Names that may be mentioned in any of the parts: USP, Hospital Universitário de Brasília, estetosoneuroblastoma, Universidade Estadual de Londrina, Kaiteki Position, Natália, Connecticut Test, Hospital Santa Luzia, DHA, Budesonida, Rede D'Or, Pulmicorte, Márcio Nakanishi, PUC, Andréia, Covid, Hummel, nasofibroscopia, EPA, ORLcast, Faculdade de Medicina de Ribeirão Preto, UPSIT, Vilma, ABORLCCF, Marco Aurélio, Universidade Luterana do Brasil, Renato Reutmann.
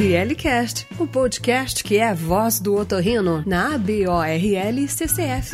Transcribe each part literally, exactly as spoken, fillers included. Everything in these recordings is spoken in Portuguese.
ORLcast, o podcast que é a voz do otorrino, na A B O R L C C F.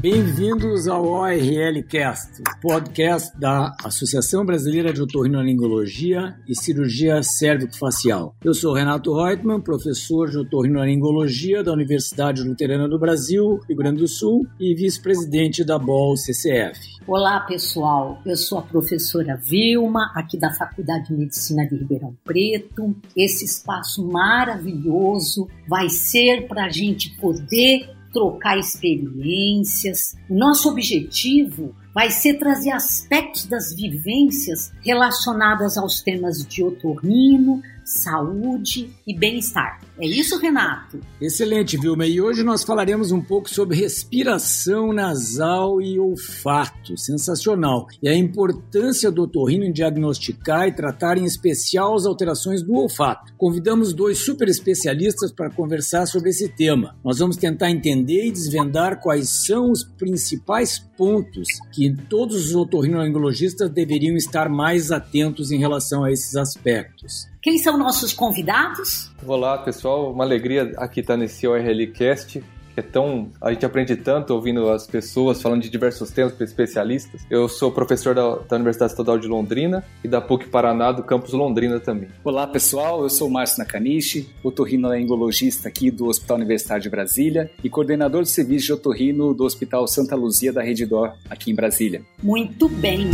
Bem-vindos ao ORLcast, o podcast da Associação Brasileira de Otorrinolaringologia e Cirurgia Cérvico-Facial. Eu sou Renato Reutmann, professor de Otorrinolaringologia da Universidade Luterana do Brasil, Rio Grande do Sul, e vice-presidente da A B O R L C C F. Olá, pessoal. Eu sou a professora Vilma, aqui da Faculdade de Medicina de Ribeirão Preto. Esse espaço maravilhoso vai ser para a gente poder trocar experiências. Nosso objetivo vai ser trazer aspectos das vivências relacionadas aos temas de otorrino, saúde e bem-estar. É isso, Renato? Excelente, Vilma. E hoje nós falaremos um pouco sobre respiração nasal e olfato. Sensacional. E a importância do otorrino em diagnosticar e tratar em especial as alterações do olfato. Convidamos dois super especialistas para conversar sobre esse tema. Nós vamos tentar entender e desvendar quais são os principais pontos que todos os otorrinolaringologistas deveriam estar mais atentos em relação a esses aspectos. Quem são nossos convidados? Olá, pessoal. Uma alegria aqui estar nesse ORLcast. É tão... A gente aprende tanto ouvindo as pessoas falando de diversos temas para especialistas. Eu sou professor da, da Universidade Estadual de Londrina e da P U C Paraná, do campus Londrina também. Olá, pessoal. Eu sou o Márcio Nakanishi, otorrinolaringologista aqui do Hospital Universitário de Brasília e coordenador do serviço de otorrino do Hospital Santa Luzia da Rede D'Or, aqui em Brasília. Muito bem.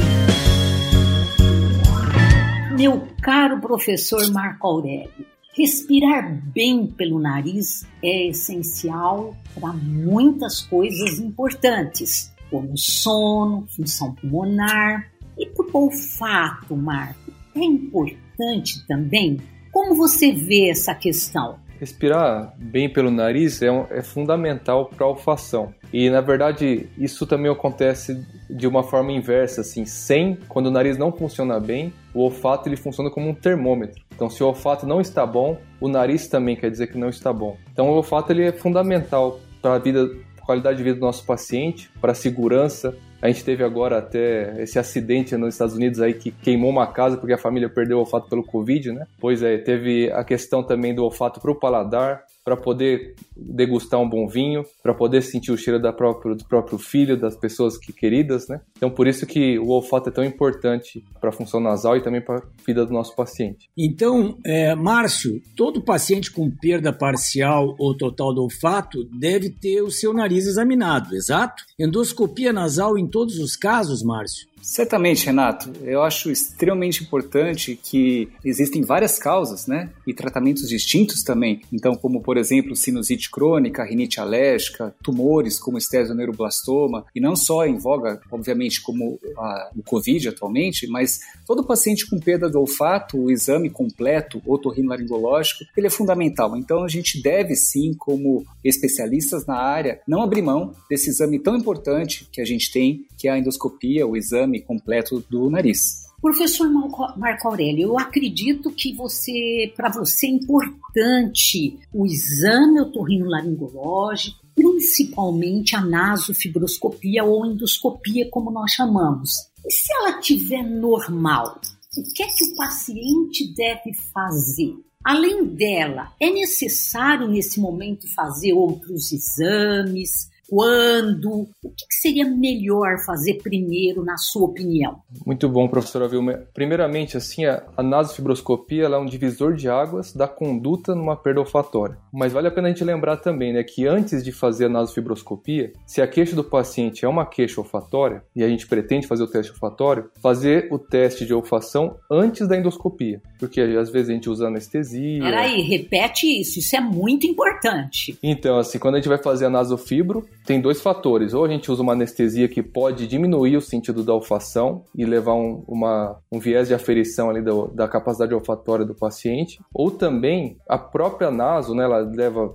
Meu caro professor Marco Aurélio, respirar bem pelo nariz é essencial para muitas coisas importantes, como sono, função pulmonar e para o olfato, Marco. É importante também? Como você vê essa questão? Respirar bem pelo nariz é, um, é fundamental para a olfação. E, na verdade, isso também acontece de uma forma inversa, assim, sem, quando o nariz não funciona bem, o olfato ele funciona como um termômetro. Então, se o olfato não está bom, o nariz também quer dizer que não está bom. Então, o olfato ele é fundamental para a vida, qualidade de vida do nosso paciente, para a segurança. A gente teve agora até esse acidente nos Estados Unidos aí que queimou uma casa porque a família perdeu o olfato pelo Covid, né? Pois é, teve a questão também do olfato para o paladar, para poder degustar um bom vinho, para poder sentir o cheiro da própria, do próprio filho, das pessoas que, queridas, né? Então, por isso que o olfato é tão importante para a função nasal e também para a vida do nosso paciente. Então, é, Márcio, todo paciente com perda parcial ou total do olfato deve ter o seu nariz examinado, exato? Endoscopia nasal em todos os casos, Márcio? Certamente, Renato. Eu acho extremamente importante que existem várias causas, né? E tratamentos distintos também. Então, como, por exemplo, sinusite crônica, rinite alérgica, tumores como estetosoneuroblastoma, e não só em voga, obviamente, como a, o Covid atualmente, mas todo paciente com perda do olfato, o exame completo otorrinolaringológico, ele é fundamental. Então, a gente deve sim, como especialistas na área, não abrir mão desse exame tão importante que a gente tem, que é a endoscopia, o exame completo do nariz. Professor Marco Aurélio, eu acredito que você, para você é importante o exame otorrinolaringológico, principalmente a nasofibroscopia ou endoscopia, como nós chamamos. E se ela estiver normal, o que é que o paciente deve fazer? Além dela, é necessário nesse momento fazer outros exames? Quando? O que seria melhor fazer primeiro, na sua opinião? Muito bom, professora Vilma. Primeiramente, assim, a nasofibroscopia ela é um divisor de águas da conduta numa perda olfatória. Mas vale a pena a gente lembrar também, né, que antes de fazer a nasofibroscopia, se a queixa do paciente é uma queixa olfatória, e a gente pretende fazer o teste olfatório, fazer o teste de olfação antes da endoscopia. Porque às vezes a gente usa anestesia... Peraí, repete isso, isso é muito importante. Então, assim, quando a gente vai fazer a nasofibro, tem dois fatores, ou a gente usa uma anestesia que pode diminuir o sentido da olfação e levar um, uma, um viés de aferição ali do, da capacidade olfatória do paciente, ou também a própria naso, né, ela leva...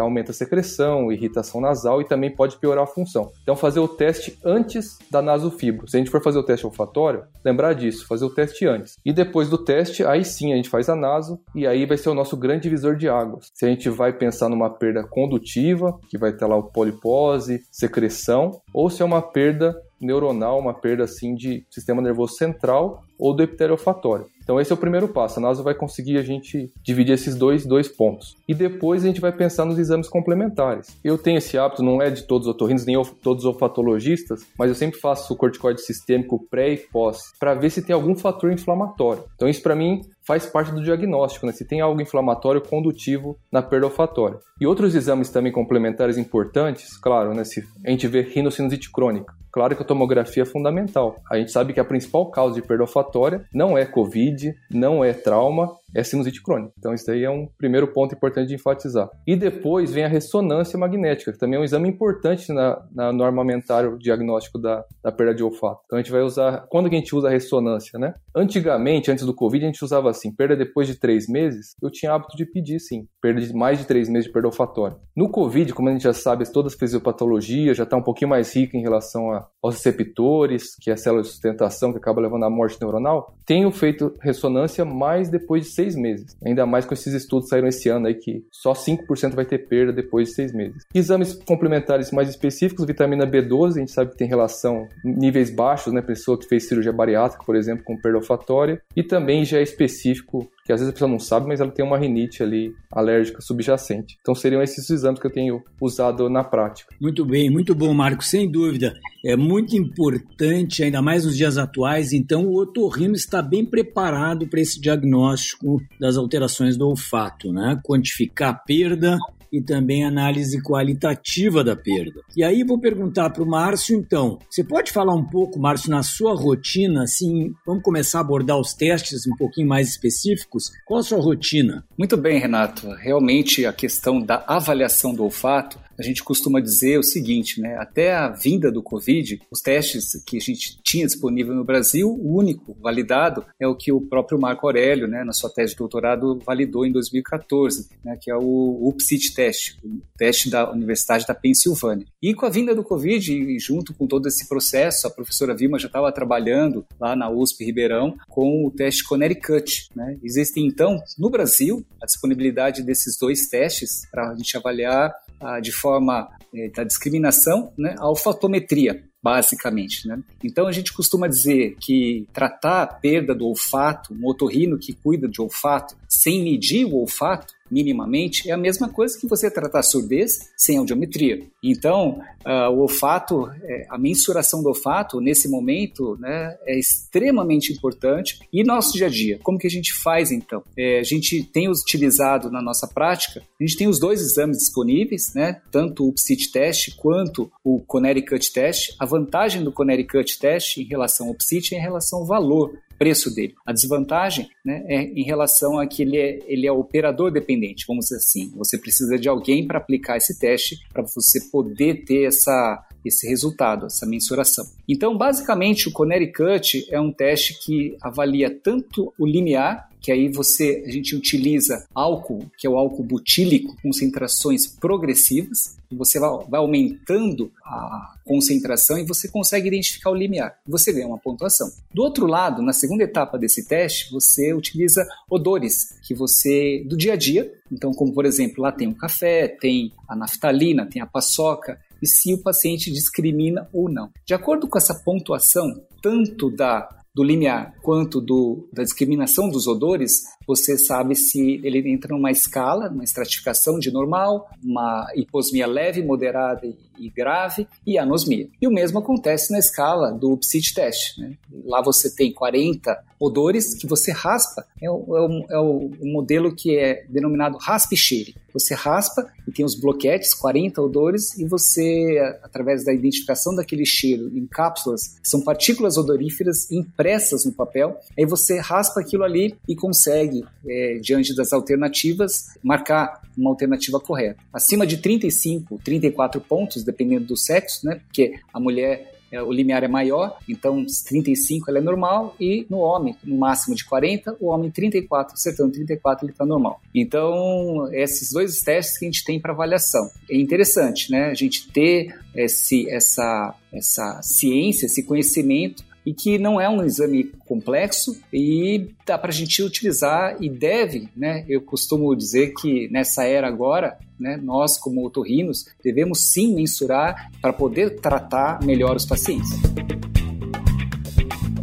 aumenta a secreção, irritação nasal e também pode piorar a função. Então, fazer o teste antes da nasofibro. Se a gente for fazer o teste olfatório, lembrar disso, fazer o teste antes. E depois do teste, aí sim a gente faz a naso e aí vai ser o nosso grande divisor de águas. Se a gente vai pensar numa perda condutiva, que vai ter lá o polipose, secreção, ou se é uma perda neuronal, uma perda assim de sistema nervoso central ou do epitélio olfatório. Então esse é o primeiro passo, a NASA vai conseguir a gente dividir esses dois, dois pontos. E depois a gente vai pensar nos exames complementares. Eu tenho esse hábito, não é de todos os otorrinos, nem todos os olfatologistas, mas eu sempre faço o corticoide sistêmico pré e pós, para ver se tem algum fator inflamatório. Então isso para mim faz parte do diagnóstico, né? Se tem algo inflamatório condutivo na perda olfatória. E outros exames também complementares importantes, claro, né? Se a gente vê rinocinusite crônica, claro que a tomografia é fundamental. A gente sabe que a principal causa de perda olfatória não é COVID, não é trauma, é sinusite crônica. Então isso daí é um primeiro ponto importante de enfatizar. E depois vem a ressonância magnética, que também é um exame importante na, na, no armamentário diagnóstico da, da perda de olfato. Então a gente vai usar... Quando que a gente usa a ressonância, né? Antigamente, antes do COVID, a gente usava assim, perda depois de três meses, eu tinha hábito de pedir, sim, perda de mais de três meses de perda olfatória. No COVID, como a gente já sabe, todas as fisiopatologias já está um pouquinho mais rica em relação a, aos receptores, que é a célula de sustentação que acaba levando à morte neuronal, tenho feito ressonância mais depois de seis meses. Ainda mais com esses estudos que saíram esse ano aí que só cinco por cento vai ter perda depois de seis meses. Exames complementares mais específicos, vitamina B doze, a gente sabe que tem relação níveis baixos, né? Pessoa que fez cirurgia bariátrica, por exemplo, com perda olfatória. E também já é específico, que às vezes a pessoa não sabe, mas ela tem uma rinite ali alérgica subjacente. Então seriam esses exames que eu tenho usado na prática. Muito bem, muito bom, Marco, sem dúvida. É muito importante, ainda mais nos dias atuais, então o otorrino está bem preparado para esse diagnóstico das alterações do olfato, né? Quantificar a perda e também análise qualitativa da perda. E aí vou perguntar para o Márcio, então, você pode falar um pouco, Márcio, na sua rotina, assim, vamos começar a abordar os testes um pouquinho mais específicos, qual a sua rotina? Muito bem, Renato, realmente a questão da avaliação do olfato, a gente costuma dizer o seguinte, né? Até a vinda do Covid, os testes que a gente tinha disponível no Brasil, o único validado é o que o próprio Marco Aurélio, né, na sua tese de doutorado, validou em dois mil e quatorze, né, que é o U P S I T teste, o teste da Universidade da Pensilvânia. E com a vinda do Covid, e junto com todo esse processo, a professora Vilma já estava trabalhando lá na U S P Ribeirão com o teste Connecticut, né? Existem, então, no Brasil, a disponibilidade desses dois testes para a gente avaliar a, de forma forma eh, da discriminação, né, a olfatometria, basicamente, né? Então a gente costuma dizer que tratar a perda do olfato, um otorrino que cuida de olfato, sem medir o olfato, minimamente, é a mesma coisa que você tratar surdez sem audiometria. Então, uh, o olfato, a mensuração do olfato, nesse momento, né, é extremamente importante. E nosso dia a dia, como que a gente faz, então? É, a gente tem utilizado na nossa prática, a gente tem os dois exames disponíveis, né, tanto o U P S I T Test quanto o Connecticut Test. A vantagem do Connecticut Test em relação ao U P S I T é em relação ao valor, preço dele. A desvantagem, né, é em relação a que ele é, ele é operador dependente, vamos dizer assim. Você precisa de alguém para aplicar esse teste para você poder ter essa, esse resultado, essa mensuração. Então, basicamente, o Connecticut é um teste que avalia tanto o limiar, que aí você, a gente utiliza álcool, que é o álcool butílico, concentrações progressivas, e você vai, vai aumentando a concentração e você consegue identificar o limiar. Você ganha uma pontuação. Do outro lado, na segunda etapa desse teste, você utiliza odores que você, do dia a dia, então como por exemplo, lá tem o café, tem a naftalina, tem a paçoca, e se o paciente discrimina ou não. De acordo com essa pontuação, tanto da do limiar quanto do, da discriminação dos odores, você sabe se ele entra numa escala, numa estratificação de normal, uma hiposmia leve, moderada e grave e anosmia. E o mesmo acontece na escala do U P S I T test, né? Lá você tem quarenta odores que você raspa, é o, é o, é o modelo que é denominado raspe-cheire. Você raspa e tem os bloquetes, quarenta odores, e você, através da identificação daquele cheiro em cápsulas, são partículas odoríferas impressas no papel, aí você raspa aquilo ali e consegue, é, diante das alternativas, marcar uma alternativa correta. Acima de trinta e cinco, trinta e quatro pontos, dependendo do sexo, né? Porque a mulher... o limiar é maior, então trinta e cinco ela é normal, e no homem, no máximo de quarenta, o homem trinta e quatro, acertando trinta e quatro, ele está normal. Então, esses dois testes que a gente tem para avaliação. É interessante, né? A gente ter esse, essa, essa ciência, esse conhecimento, e que não é um exame complexo e dá para a gente utilizar e deve, né? Eu costumo dizer que nessa era agora, né, nós como otorrinos devemos sim mensurar para poder tratar melhor os pacientes.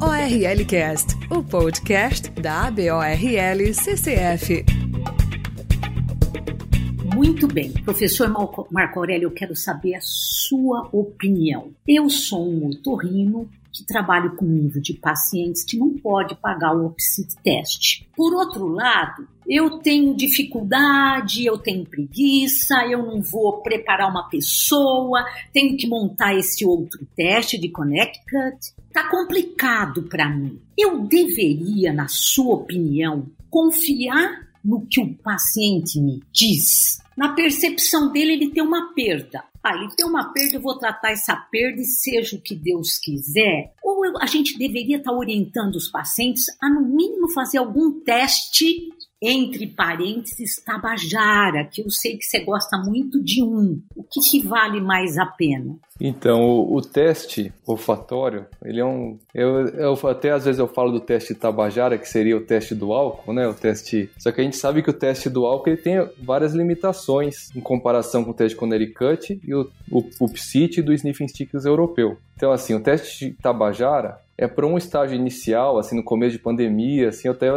ORLcast, o podcast da A B O R L C C F. Muito bem. Professor Marco Aurélio, eu quero saber a sua opinião. Eu sou um otorrino que trabalho com nível de pacientes que não pode pagar o U P S I T test. Por outro lado, eu tenho dificuldade, eu tenho preguiça, eu não vou preparar uma pessoa, tenho que montar esse outro teste de Connecticut. Tá complicado para mim. Eu deveria, na sua opinião, confiar no que o paciente me diz? Na percepção dele, ele tem uma perda. Ah, ele tem uma perda, eu vou tratar essa perda e seja o que Deus quiser. Ou eu, a gente deveria estar orientando os pacientes a, no mínimo, fazer algum teste, entre parênteses, tabajara, que eu sei que você gosta muito de um. O que te vale mais a pena? Então, o, o teste olfatório, ele é um... Eu, eu, até às vezes eu falo do teste tabajara, que seria o teste do álcool, né? O teste... Só que a gente sabe que o teste do álcool ele tem várias limitações em comparação com o teste de Connecticut e o, o, o U P S I T do Sniffing Sticks europeu. Então, assim, o teste tabajara é para um estágio inicial, assim, no começo de pandemia, assim, eu até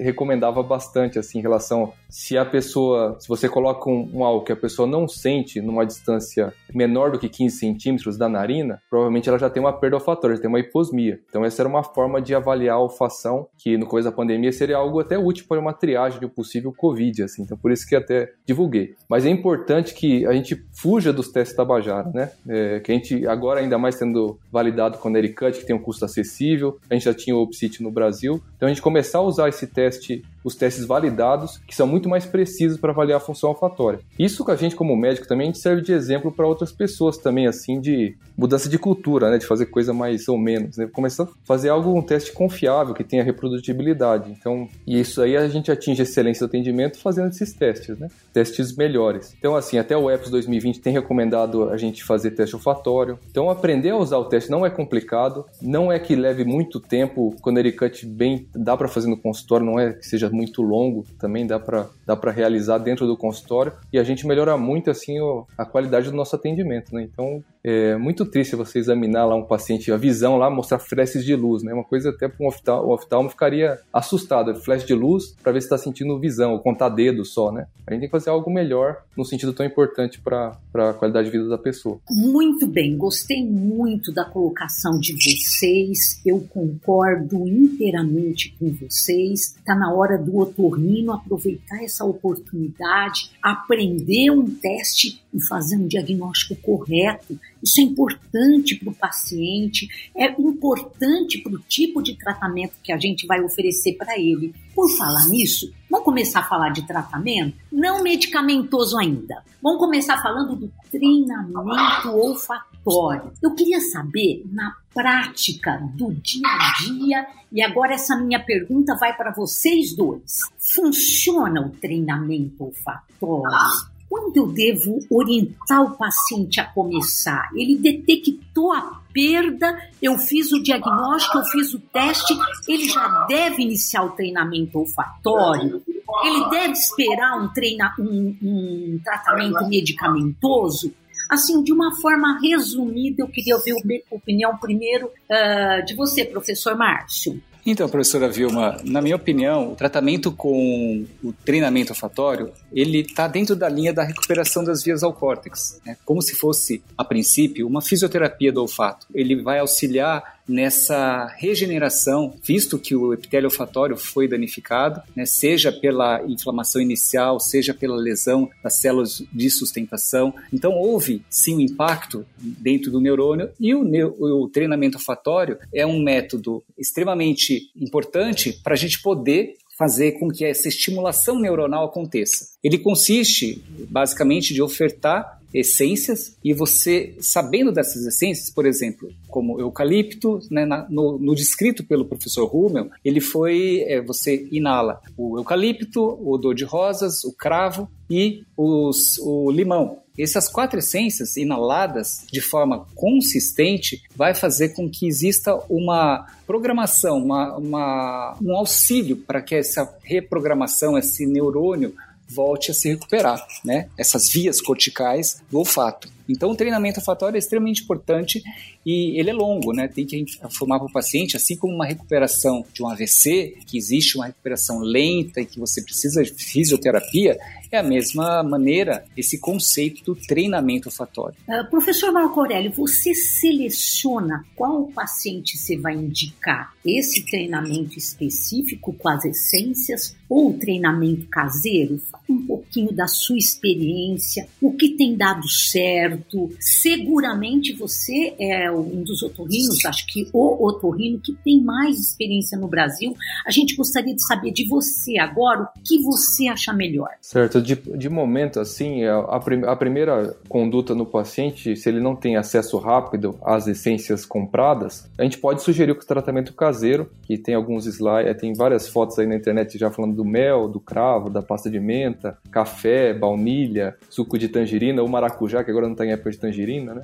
recomendava bastante, assim, em relação se a pessoa, se você coloca um, um álcool que a pessoa não sente numa distância menor do que quinze centímetros da narina, provavelmente ela já tem uma perda olfatória, já tem uma hiposmia. Então essa era uma forma de avaliar a olfação, que no começo da pandemia seria algo até útil para uma triagem de um possível Covid, assim, então por isso que até divulguei. Mas é importante que a gente fuja dos testes tabajara, né, é, que a gente agora ainda mais tendo validado com o Connecticut, que tem um custo acessível, a gente já tinha o U P S I T no Brasil, então a gente começar a usar esse teste, os testes validados, que são muito mais precisos para avaliar a função olfatória. Isso que a gente como médico também, a gente serve de exemplo para outras pessoas também, assim, de mudança de cultura, né, de fazer coisa mais ou menos, né, começar a fazer algo, um teste confiável, que tenha reprodutibilidade, então, e isso aí a gente atinge excelência do atendimento fazendo esses testes, né, testes melhores. Então, assim, até o E P S dois mil e vinte tem recomendado a gente fazer teste olfatório, então aprender a usar o teste não é complicado, não é que leve muito tempo, Connecticut bem dá para fazer no consultório, não é que seja muito longo, também dá para dá para realizar dentro do consultório e a gente melhora muito assim a qualidade do nosso atendimento, né? Então é muito triste você examinar lá um paciente, a visão lá, mostrar flashes de luz, né? Uma coisa até para um oftalmo, o oftalmo ficaria assustado, flash de luz para ver se está sentindo visão, ou contar dedo só, né? A gente tem que fazer algo melhor num sentido tão importante para a qualidade de vida da pessoa. Muito bem, gostei muito da colocação de vocês. Eu concordo inteiramente com vocês. Está na hora do otorrino aproveitar essa oportunidade, aprender um teste e fazer um diagnóstico correto. Isso é importante para o paciente, é importante para o tipo de tratamento que a gente vai oferecer para ele. Por falar nisso, vamos começar a falar de tratamento não medicamentoso ainda. Vamos começar falando do treinamento olfatório. Eu queria saber, na prática do dia a dia, e agora essa minha pergunta vai para vocês dois. Funciona o treinamento olfatório? Quando eu devo orientar o paciente a começar? Ele detectou a perda, eu fiz o diagnóstico, eu fiz o teste, ele já deve iniciar o treinamento olfatório? Ele deve esperar um, treina, um, um tratamento medicamentoso? Assim, de uma forma resumida, eu queria ouvir a opinião primeiro uh, de você, professor Márcio. Então, professora Vilma, na minha opinião, o tratamento com o treinamento olfatório, ele está dentro da linha da recuperação das vias ao córtex, né? Como se fosse, a princípio, uma fisioterapia do olfato. Ele vai auxiliar nessa regeneração, visto que o epitélio olfatório foi danificado, né? Seja pela inflamação inicial, seja pela lesão das células de sustentação. Então, houve, sim, um impacto dentro do neurônio e o, ne- o treinamento olfatório é um método extremamente importante para a gente poder fazer com que essa estimulação neuronal aconteça. Ele consiste, basicamente, de ofertar essências e você, sabendo dessas essências, por exemplo, como eucalipto, né, na, no, no descrito pelo professor Hummel, ele foi, é, você inala o eucalipto, o odor de rosas, o cravo e os, o limão. Essas quatro essências inaladas de forma consistente vai fazer com que exista uma programação, uma, uma, um auxílio para que essa reprogramação, esse neurônio volte a se recuperar, né? Essas vias corticais do olfato. Então, o treinamento olfatório é extremamente importante e ele é longo, né? Tem que informar para o paciente, assim como uma recuperação de um A V C, que existe uma recuperação lenta e que você precisa de fisioterapia, é a mesma maneira esse conceito do treinamento olfatório. Uh, professor Marco Aurélio, você seleciona qual paciente você vai indicar? Esse treinamento específico com as essências ou o treinamento caseiro? Fala um pouquinho da sua experiência, o que tem dado certo. Seguramente você é um dos otorrinos, acho que o otorrino que tem mais experiência no Brasil. A gente gostaria de saber de você agora o que você acha melhor. Certo, de, de momento assim, a, prim, a primeira conduta no paciente, se ele não tem acesso rápido às essências compradas, a gente pode sugerir o tratamento caseiro, que tem alguns slides, tem várias fotos aí na internet já falando do mel, do cravo, da pasta de menta, café, baunilha, suco de tangerina ou maracujá, que agora não está em época de tangerina, né?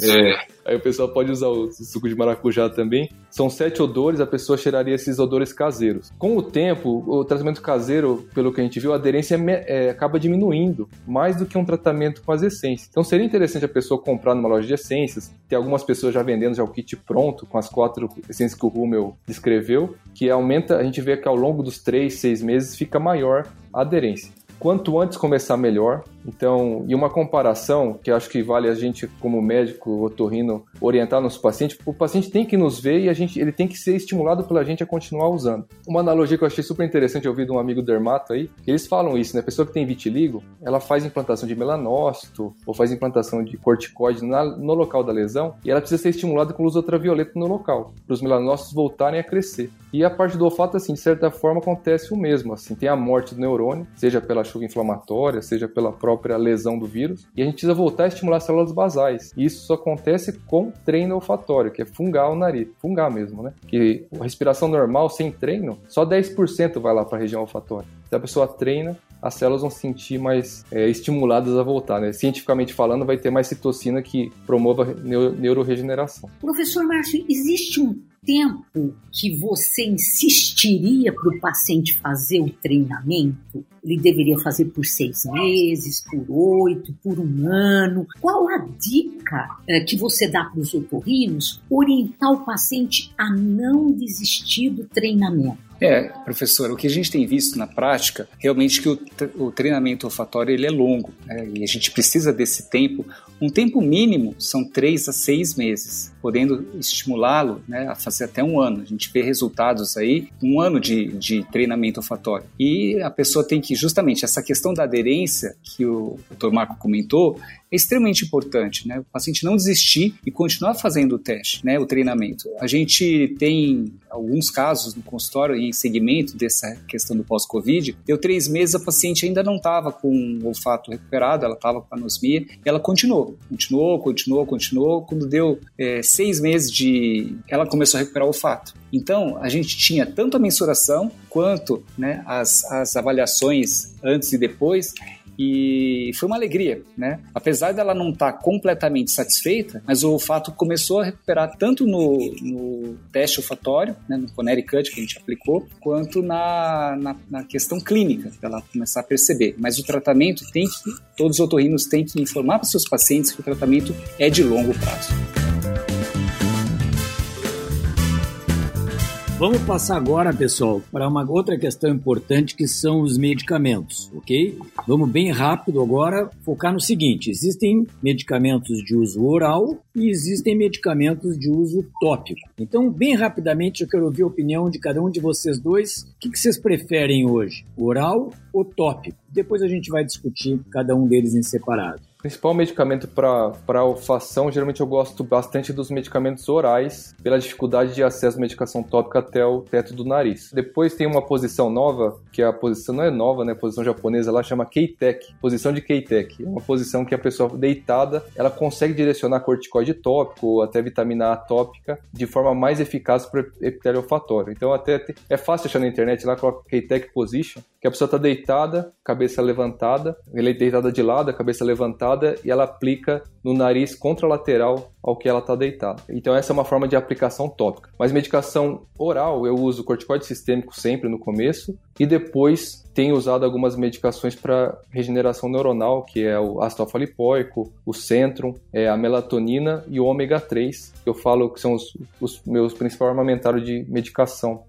É. Aí o pessoal pode usar o suco de maracujá também. São sete odores, a pessoa cheiraria esses odores caseiros. Com o tempo, o tratamento caseiro, pelo que a gente viu, a aderência é, acaba diminuindo, mais do que um tratamento com as essências. Então seria interessante a pessoa comprar numa loja de essências, tem algumas pessoas já vendendo já o kit pronto, com as quatro essências que o Hummel descreveu, que aumenta, a gente vê que ao longo dos três, seis meses, fica maior a aderência. Quanto antes começar, melhor. Então, e uma comparação que eu acho que vale a gente, como médico otorrino, orientar nosso paciente. O paciente tem que nos ver e a gente, ele tem que ser estimulado pela gente a continuar usando. Uma analogia que eu achei super interessante, eu ouvi de um amigo dermato aí, eles falam isso, né? A pessoa que tem vitiligo, ela faz implantação de melanócito ou faz implantação de corticoide na, no local da lesão e ela precisa ser estimulada com luz ultravioleta no local, para os melanócitos voltarem a crescer. E a parte do olfato, assim, de certa forma, acontece o mesmo. Assim, tem a morte do neurônio, seja pela chuva inflamatória, seja pela própria lesão do vírus, e a gente precisa voltar a estimular as células basais. E isso só acontece com treino olfatório, que é fungar o nariz, fungar mesmo, né? Que a respiração normal, sem treino, só dez por cento vai lá para a região olfatória. Se a pessoa treina, as células vão se sentir mais é, estimuladas a voltar, né? Cientificamente falando, vai ter mais citocina que promova neuro- neuroregeneração. Professor Márcio, existe um tempo que você insistiria para o paciente fazer o treinamento? Ele deveria fazer por seis meses, por oito, por um ano? Qual a dica é, que você dá para os otorrinos orientar o paciente a não desistir do treinamento? É, professor, o que a gente tem visto na prática, realmente que o, o treinamento olfatório ele é longo, né? E a gente precisa desse tempo. Um tempo mínimo são três a seis meses, podendo estimulá-lo, né, a fazer até um ano. A gente vê resultados aí, um ano de, de treinamento olfatório. E a pessoa tem que, justamente, essa questão da aderência que o doutor Marco comentou, é extremamente importante, né? O paciente não desistir e continuar fazendo o teste, né? O treinamento. A gente tem alguns casos no consultório e em seguimento dessa questão do pós-Covid. Deu três meses, a paciente ainda não estava com o olfato recuperado, ela estava com anosmia, e ela continuou, continuou, continuou, continuou. Quando deu é, seis meses de... ela começou a recuperar o olfato. Então, a gente tinha tanto a mensuração quanto, né, as, as avaliações antes e depois. E foi uma alegria, né? Apesar dela não estar completamente satisfeita, mas o olfato começou a recuperar tanto no, no teste olfatório, né, no Connecticut que a gente aplicou, quanto na, na, na questão clínica, para ela começar a perceber. Mas o tratamento tem que, todos os otorrinos têm que informar para os seus pacientes que o tratamento é de longo prazo. Vamos passar agora, pessoal, para uma outra questão importante, que são os medicamentos, ok? Vamos bem rápido agora focar no seguinte: existem medicamentos de uso oral e existem medicamentos de uso tópico. Então, bem rapidamente, eu quero ouvir a opinião de cada um de vocês dois. O que vocês preferem hoje, oral ou tópico? Depois a gente vai discutir cada um deles em separado. O principal medicamento para olfação, geralmente eu gosto bastante dos medicamentos orais, pela dificuldade de acesso à medicação tópica até o teto do nariz. Depois tem uma posição nova, que a posição não é nova, né? A posição japonesa lá chama Kaiteki, posição de Kaiteki. É uma posição que a pessoa deitada, ela consegue direcionar corticoide tópico ou até vitamina A tópica de forma mais eficaz para o epitélio olfatório. Então até é fácil achar na internet, lá coloca Kaiteki Position, que a pessoa está deitada, cabeça levantada, ela é deitada de lado, a cabeça levantada, deitada e ela aplica no nariz contralateral ao que ela está deitada. Então essa é uma forma de aplicação tópica. Mas medicação oral, eu uso corticoide sistêmico sempre no começo e depois tenho usado algumas medicações para regeneração neuronal, que é o ácido alfa-lipoico, o Centrum, é a melatonina e o ômega três, que eu falo que são os, os meus principais armamentários de medicação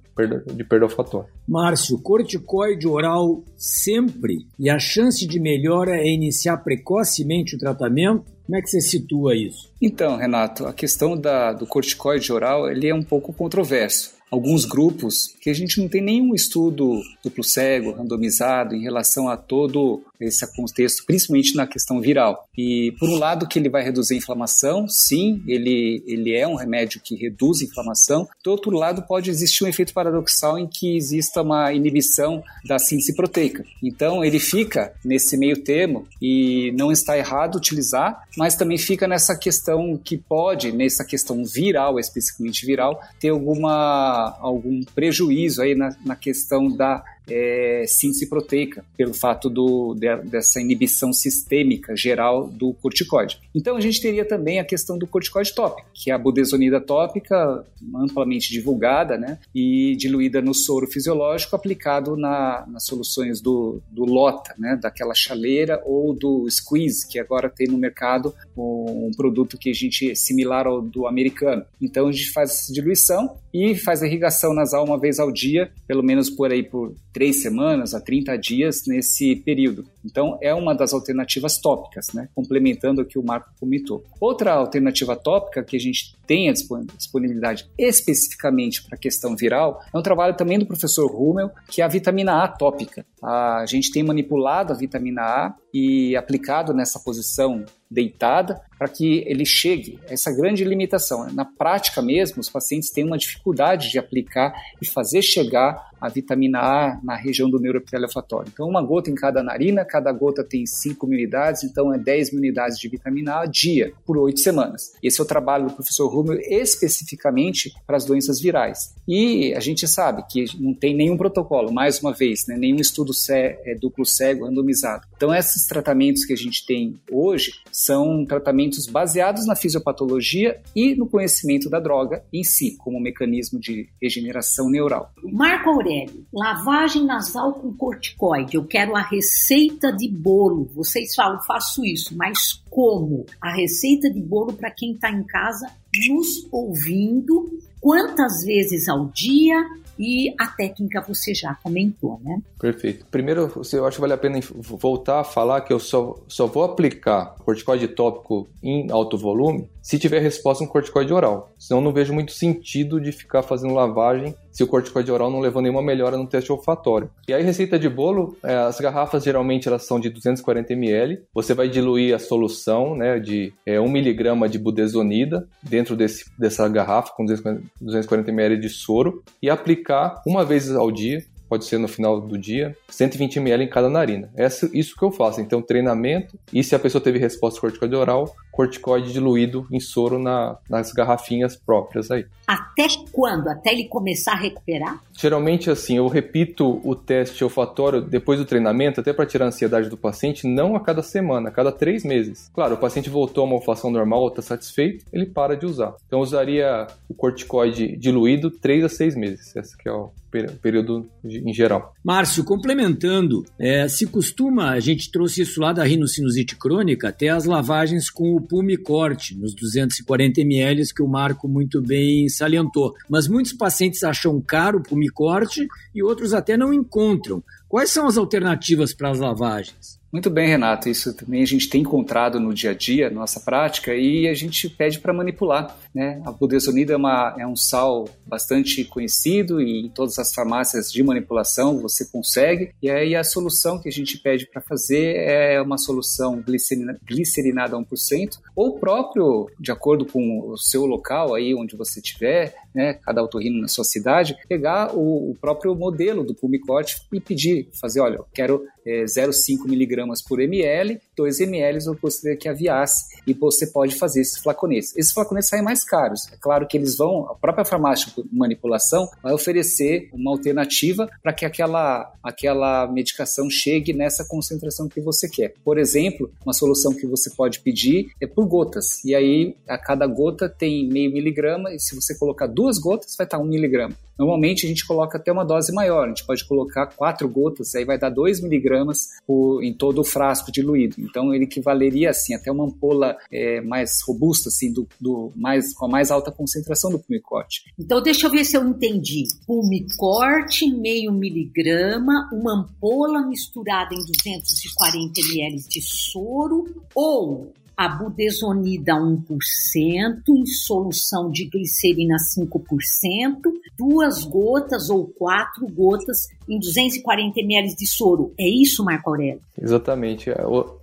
de perda olfatória. Márcio, corticoide oral sempre, e a chance de melhora é iniciar precocemente o tratamento? Como é que você situa isso? Então, Renato, a questão da, do corticoide oral ele é um pouco controverso. Alguns grupos, que a gente não tem nenhum estudo duplo cego, randomizado, em relação a todo esse contexto, principalmente na questão viral. E, por um lado, que ele vai reduzir a inflamação, sim, ele, ele é um remédio que reduz a inflamação. Do outro lado, pode existir um efeito paradoxal em que exista uma inibição da síntese proteica. Então, ele fica nesse meio termo e não está errado utilizar, mas também fica nessa questão que pode, nessa questão viral, especificamente viral, ter alguma... algum prejuízo aí na, na questão da é, síntese proteica, pelo fato do, de, dessa inibição sistêmica geral do corticoide. Então a gente teria também a questão do corticoide tópico, que é a budesonida tópica, amplamente divulgada, né, e diluída no soro fisiológico, aplicado na, nas soluções do, do Lota, né, daquela chaleira, ou do squeeze, que agora tem no mercado um produto que a gente similar ao do americano. Então a gente faz essa diluição e faz a irrigação nasal uma vez ao dia, pelo menos por aí por três semanas a trinta dias nesse período. Então é uma das alternativas tópicas, né? Complementando o que o Marco comentou. Outra alternativa tópica que a gente tem a disponibilidade especificamente para a questão viral é um trabalho também do professor Hummel, que é a vitamina A tópica. A gente tem manipulado a vitamina A e aplicado nessa posição deitada para que ele chegue a essa grande limitação. Na prática mesmo, os pacientes têm uma dificuldade de aplicar e fazer chegar a vitamina A na região do neuroepitélio olfatório. Então, uma gota em cada narina, cada gota tem cinco mil unidades, então é dez mil unidades de vitamina A dia, por oito semanas. Esse é o trabalho do professor Hummel especificamente para as doenças virais. E a gente sabe que não tem nenhum protocolo, mais uma vez, né, nenhum estudo cé- é duplo cego, randomizado. Então, esses tratamentos que a gente tem hoje são tratamentos baseados na fisiopatologia e no conhecimento da droga em si, como mecanismo de regeneração neural. Marco Aurélio, lavagem nasal com corticoide, eu quero a receita de bolo. Vocês falam, faço isso, mas como? A receita de bolo para quem está em casa nos ouvindo, quantas vezes ao dia? E a técnica você já comentou, né? Perfeito. Primeiro, eu acho que vale a pena voltar a falar que eu só, só vou aplicar corticoide tópico em alto volume se tiver resposta no corticoide oral. Senão não vejo muito sentido de ficar fazendo lavagem se o corticoide oral não levou nenhuma melhora no teste olfatório. E aí, receita de bolo, as garrafas geralmente elas são de duzentos e quarenta mililitros. Você vai diluir a solução, né, de é, um miligrama de budesonida dentro desse, dessa garrafa com duzentos e quarenta mililitros de soro e aplicar uma vez ao dia, pode ser no final do dia, cento e vinte mililitros em cada narina. É isso que eu faço. Então, treinamento, e se a pessoa teve resposta corticoide oral, corticoide diluído em soro na, nas garrafinhas próprias aí. Até quando? Até ele começar a recuperar? Geralmente, assim, eu repito o teste olfatório depois do treinamento, até para tirar a ansiedade do paciente, não a cada semana, a cada três meses. Claro, o paciente voltou a uma olfação normal, está satisfeito, ele para de usar. Então, eu usaria o corticoide diluído três a seis meses. Esse que é o período de, em geral. Márcio, complementando, é, se costuma, a gente trouxe isso lá da rinocinusite crônica, até as lavagens com o Pulmicorte, nos duzentos e quarenta mililitros que o Marco muito bem salientou. Mas muitos pacientes acham caro o Pulmicorte e outros até não encontram. Quais são as alternativas para as lavagens? Muito bem, Renato. Isso também a gente tem encontrado no dia a dia, na nossa prática, e a gente pede para manipular, né? A budesonida é, uma, é um sal bastante conhecido e em todas as farmácias de manipulação você consegue. E aí a solução que a gente pede para fazer é uma solução glicerina, glicerinada a um por cento, ou próprio, de acordo com o seu local aí onde você estiver, né? Cada otorrino na sua cidade, pegar o, o próprio modelo do Pulmicorte e pedir, fazer, olha, eu quero é, zero vírgula cinco miligramas por ml, dois mililitros eu gostaria que aviasse, e você pode fazer esses flaconetes. Esses flaconetes saem mais caros. É claro que eles vão, a própria farmácia de manipulação vai oferecer uma alternativa para que aquela, aquela medicação chegue nessa concentração que você quer. Por exemplo, uma solução que você pode pedir é por gotas, e aí a cada gota tem meio miligrama, e se você colocar duas gotas vai estar um miligrama. Normalmente a gente coloca até uma dose maior, a gente pode colocar quatro gotas, aí vai dar dois miligramas por, em todo o frasco diluído. Então ele equivaleria assim, até uma ampola é, mais robusta, assim, do, do mais, com a mais alta concentração do Pulmicorte. Então deixa eu ver se eu entendi. Pulmicorte, meio miligrama, uma ampola misturada em duzentos e quarenta mililitros de soro ou a budesonida um por cento, em solução de glicerina cinco por cento, duas gotas ou quatro gotas em duzentos e quarenta mililitros de soro. É isso, Marco Aurélio? Exatamente.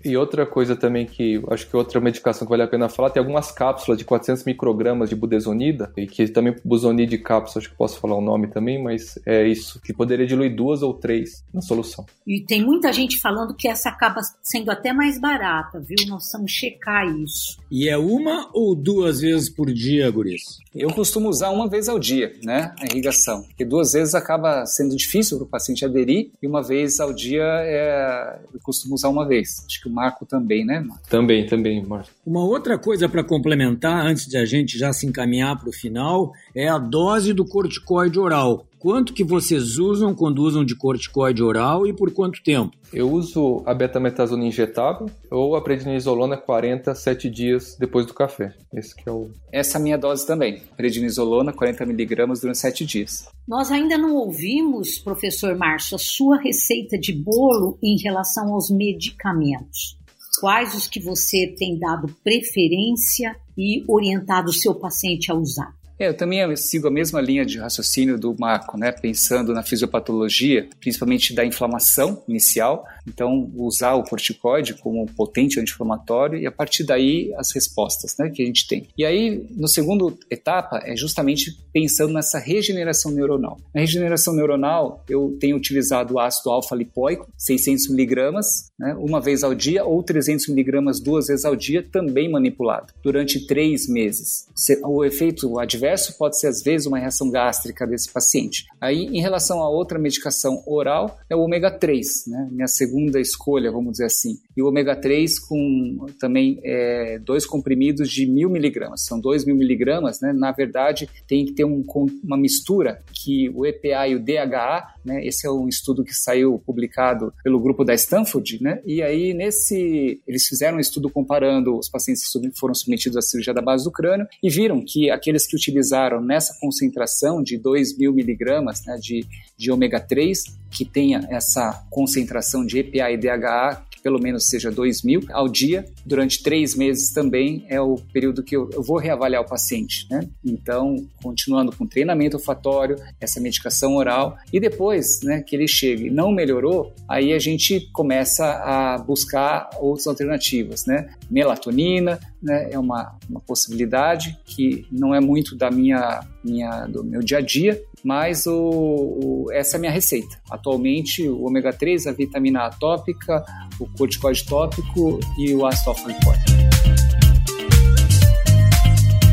E outra coisa também que, acho que outra medicação que vale a pena falar, tem algumas cápsulas de quatrocentos microgramas de budesonida, e que também budesonida de cápsula, acho que posso falar o nome também, mas é isso, que poderia diluir duas ou três na solução. E tem muita gente falando que essa acaba sendo até mais barata, viu? Nós estamos checando isso. E é uma ou duas vezes por dia, guris? Eu costumo usar uma vez ao dia, né, a irrigação, porque duas vezes acaba sendo difícil para o paciente aderir, e uma vez ao dia é... eu costumo usar uma vez. Acho que o Marco também, né, Marco? Também, também, Marco. Uma outra coisa para complementar, antes de a gente já se encaminhar para o final, é a dose do corticoide oral. Quanto que vocês usam quando usam de corticoide oral e por quanto tempo? Eu uso a betametasona injetável ou a prednisolona quarenta, sete dias depois do café. Esse que é o... Essa é a minha dose também. Prednisolona, quarenta miligramas durante sete dias. Nós ainda não ouvimos, professor Márcio, a sua receita de bolo em relação aos medicamentos. Quais os que você tem dado preferência e orientado o seu paciente a usar? É, eu também sigo a mesma linha de raciocínio do Marco, né? Pensando na fisiopatologia, principalmente da inflamação inicial. Então, usar o corticoide como um potente anti-inflamatório e, a partir daí, as respostas, né, que a gente tem. E aí, na segunda etapa, é justamente pensando nessa regeneração neuronal. Na regeneração neuronal, eu tenho utilizado o ácido alfa-lipoico, seiscentos miligramas, né, uma vez ao dia, ou trezentos miligramas duas vezes ao dia, também manipulado, durante três meses. O efeito adverso pode ser, às vezes, uma reação gástrica desse paciente. Aí, em relação a outra medicação oral, é o ômega três, né? Minha segunda escolha, vamos dizer assim. E o ômega três com também é, dois comprimidos de mil miligramas. São dois mil miligramas, né? Na verdade, tem que ter um, uma mistura que o E P A e o D H A, né? Esse é um estudo que saiu publicado pelo grupo da Stanford, né? E aí, nesse, eles fizeram um estudo comparando os pacientes que foram submetidos à cirurgia da base do crânio e viram que aqueles que utilizaram nessa concentração de dois mil miligramas, né, de, de ômega três, que tenha essa concentração de E P A e D H A, que pelo menos seja dois mil ao dia, durante três meses também é o período que eu, eu vou reavaliar o paciente, né? Então, continuando com treinamento olfatório, essa medicação oral, e depois, né, que ele chega e não melhorou, aí a gente começa a buscar outras alternativas, né? Melatonina, né, é uma, uma possibilidade que não é muito da minha, minha, do meu dia a dia, mas o, o, essa é a minha receita. Atualmente, o ômega três, a vitamina A tópica, o corticoide tópico e o ácido alfa-lipoico.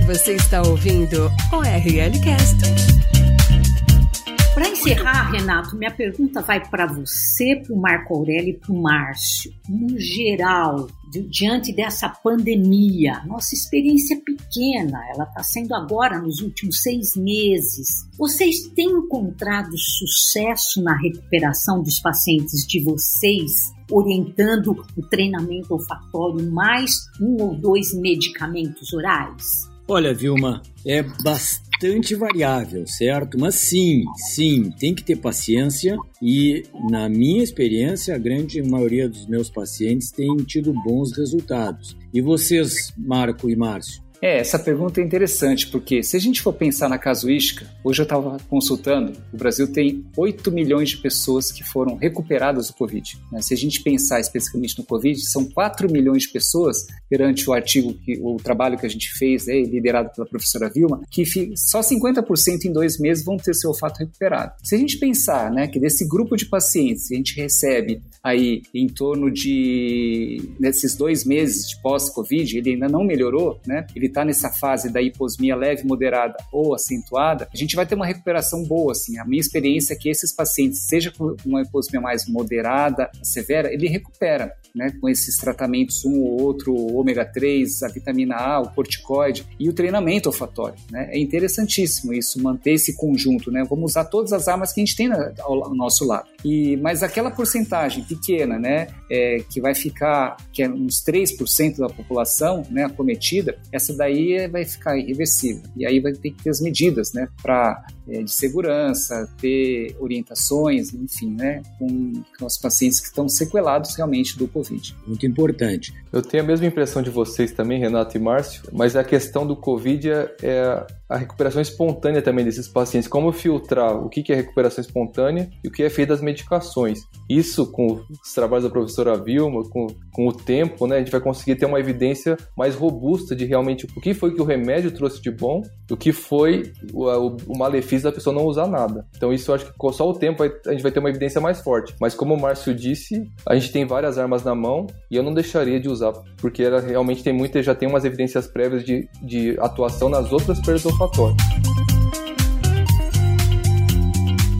Você está ouvindo o ORLcast. Para encerrar, Renato, minha pergunta vai para você, para o Marco Aurélio e para o Márcio. No geral, diante dessa pandemia, nossa experiência pequena, ela está sendo agora nos últimos seis meses. Vocês têm encontrado sucesso na recuperação dos pacientes de vocês, orientando o treinamento olfatório mais um ou dois medicamentos orais? Olha, Vilma, é bastante... bastante variável, certo? Mas sim, sim, tem que ter paciência e, na minha experiência, a grande maioria dos meus pacientes tem tido bons resultados. E vocês, Marco e Márcio? É, essa pergunta é interessante, porque se a gente for pensar na casuística, hoje eu estava consultando, o Brasil tem oito milhões de pessoas que foram recuperadas do Covid. Né? Se a gente pensar especificamente no Covid, são quatro milhões de pessoas, perante o artigo, que, o trabalho que a gente fez, né, liderado pela professora Vilma, que só cinquenta por cento em dois meses vão ter seu olfato recuperado. Se a gente pensar, né, que desse grupo de pacientes, a gente recebe aí em torno de, nesses dois meses de pós-Covid, ele ainda não melhorou, né? Ele está nessa fase da hiposmia leve, moderada ou acentuada, a gente vai ter uma recuperação boa, assim. A minha experiência é que esses pacientes, seja com uma hiposmia mais moderada, severa, ele recupera, né, com esses tratamentos, um ou outro, o ômega três, a vitamina A, o corticoide e o treinamento olfatório, né? É interessantíssimo isso, manter esse conjunto, né? Vamos usar todas as armas que a gente tem na, ao, ao nosso lado. E, mas aquela porcentagem pequena, né, é, que vai ficar, que é uns três por cento da população, né, acometida, essa daí vai ficar irreversível. E aí vai ter que ter as medidas, né, pra, é, de segurança, ter orientações, enfim, né, com, com os pacientes que estão sequelados realmente do Covid. Muito importante. Eu tenho a mesma impressão de vocês também, Renato e Márcio, mas a questão do Covid é, é a recuperação espontânea também desses pacientes. Como filtrar o que é recuperação espontânea e o que é feito das medicações. Isso, com os trabalhos da professora Vilma, com, com o tempo, né, a gente vai conseguir ter uma evidência mais robusta de realmente o que foi que o remédio trouxe de bom, o que foi o, o, o malefício da pessoa não usar nada. Então isso eu acho que só o tempo vai, a gente vai ter uma evidência mais forte. Mas como o Márcio disse, a gente tem várias armas na mão e eu não deixaria de usar, porque ela realmente tem muita, já tem umas evidências prévias de, de atuação nas outras perdas olfatórias.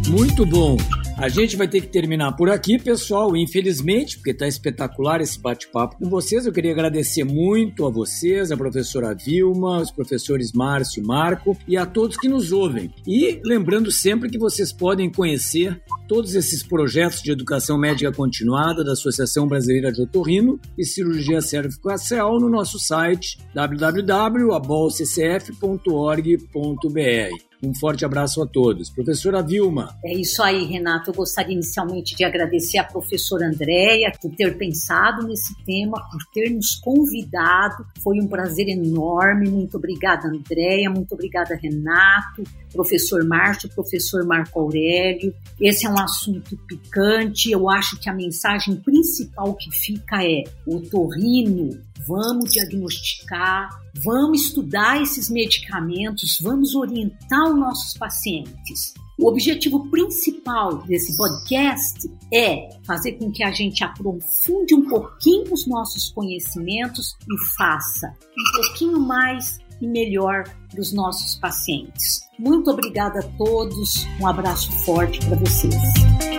Muito bom! A gente vai ter que terminar por aqui, pessoal, infelizmente, porque está espetacular esse bate-papo com vocês. Eu queria agradecer muito a vocês, a professora Vilma, os professores Márcio e Marco e a todos que nos ouvem. E lembrando sempre que vocês podem conhecer todos esses projetos de educação médica continuada da Associação Brasileira de Otorrino e Cirurgia Cérvico-Facial no nosso site w w w ponto a b o r l c c f ponto org ponto b r. Um forte abraço a todos. Professora Vilma. É isso aí, Renato. Eu gostaria inicialmente de agradecer à professora Andréia por ter pensado nesse tema, por ter nos convidado. Foi um prazer enorme. Muito obrigada, Andréia. Muito obrigada, Renato, professor Márcio, professor Marco Aurélio. Esse é um assunto picante. Eu acho que a mensagem principal que fica é o otorrino. Vamos diagnosticar, vamos estudar esses medicamentos, vamos orientar os nossos pacientes. O objetivo principal desse podcast é fazer com que a gente aprofunde um pouquinho os nossos conhecimentos e faça um pouquinho mais e melhor para os nossos pacientes. Muito obrigada a todos, um abraço forte para vocês.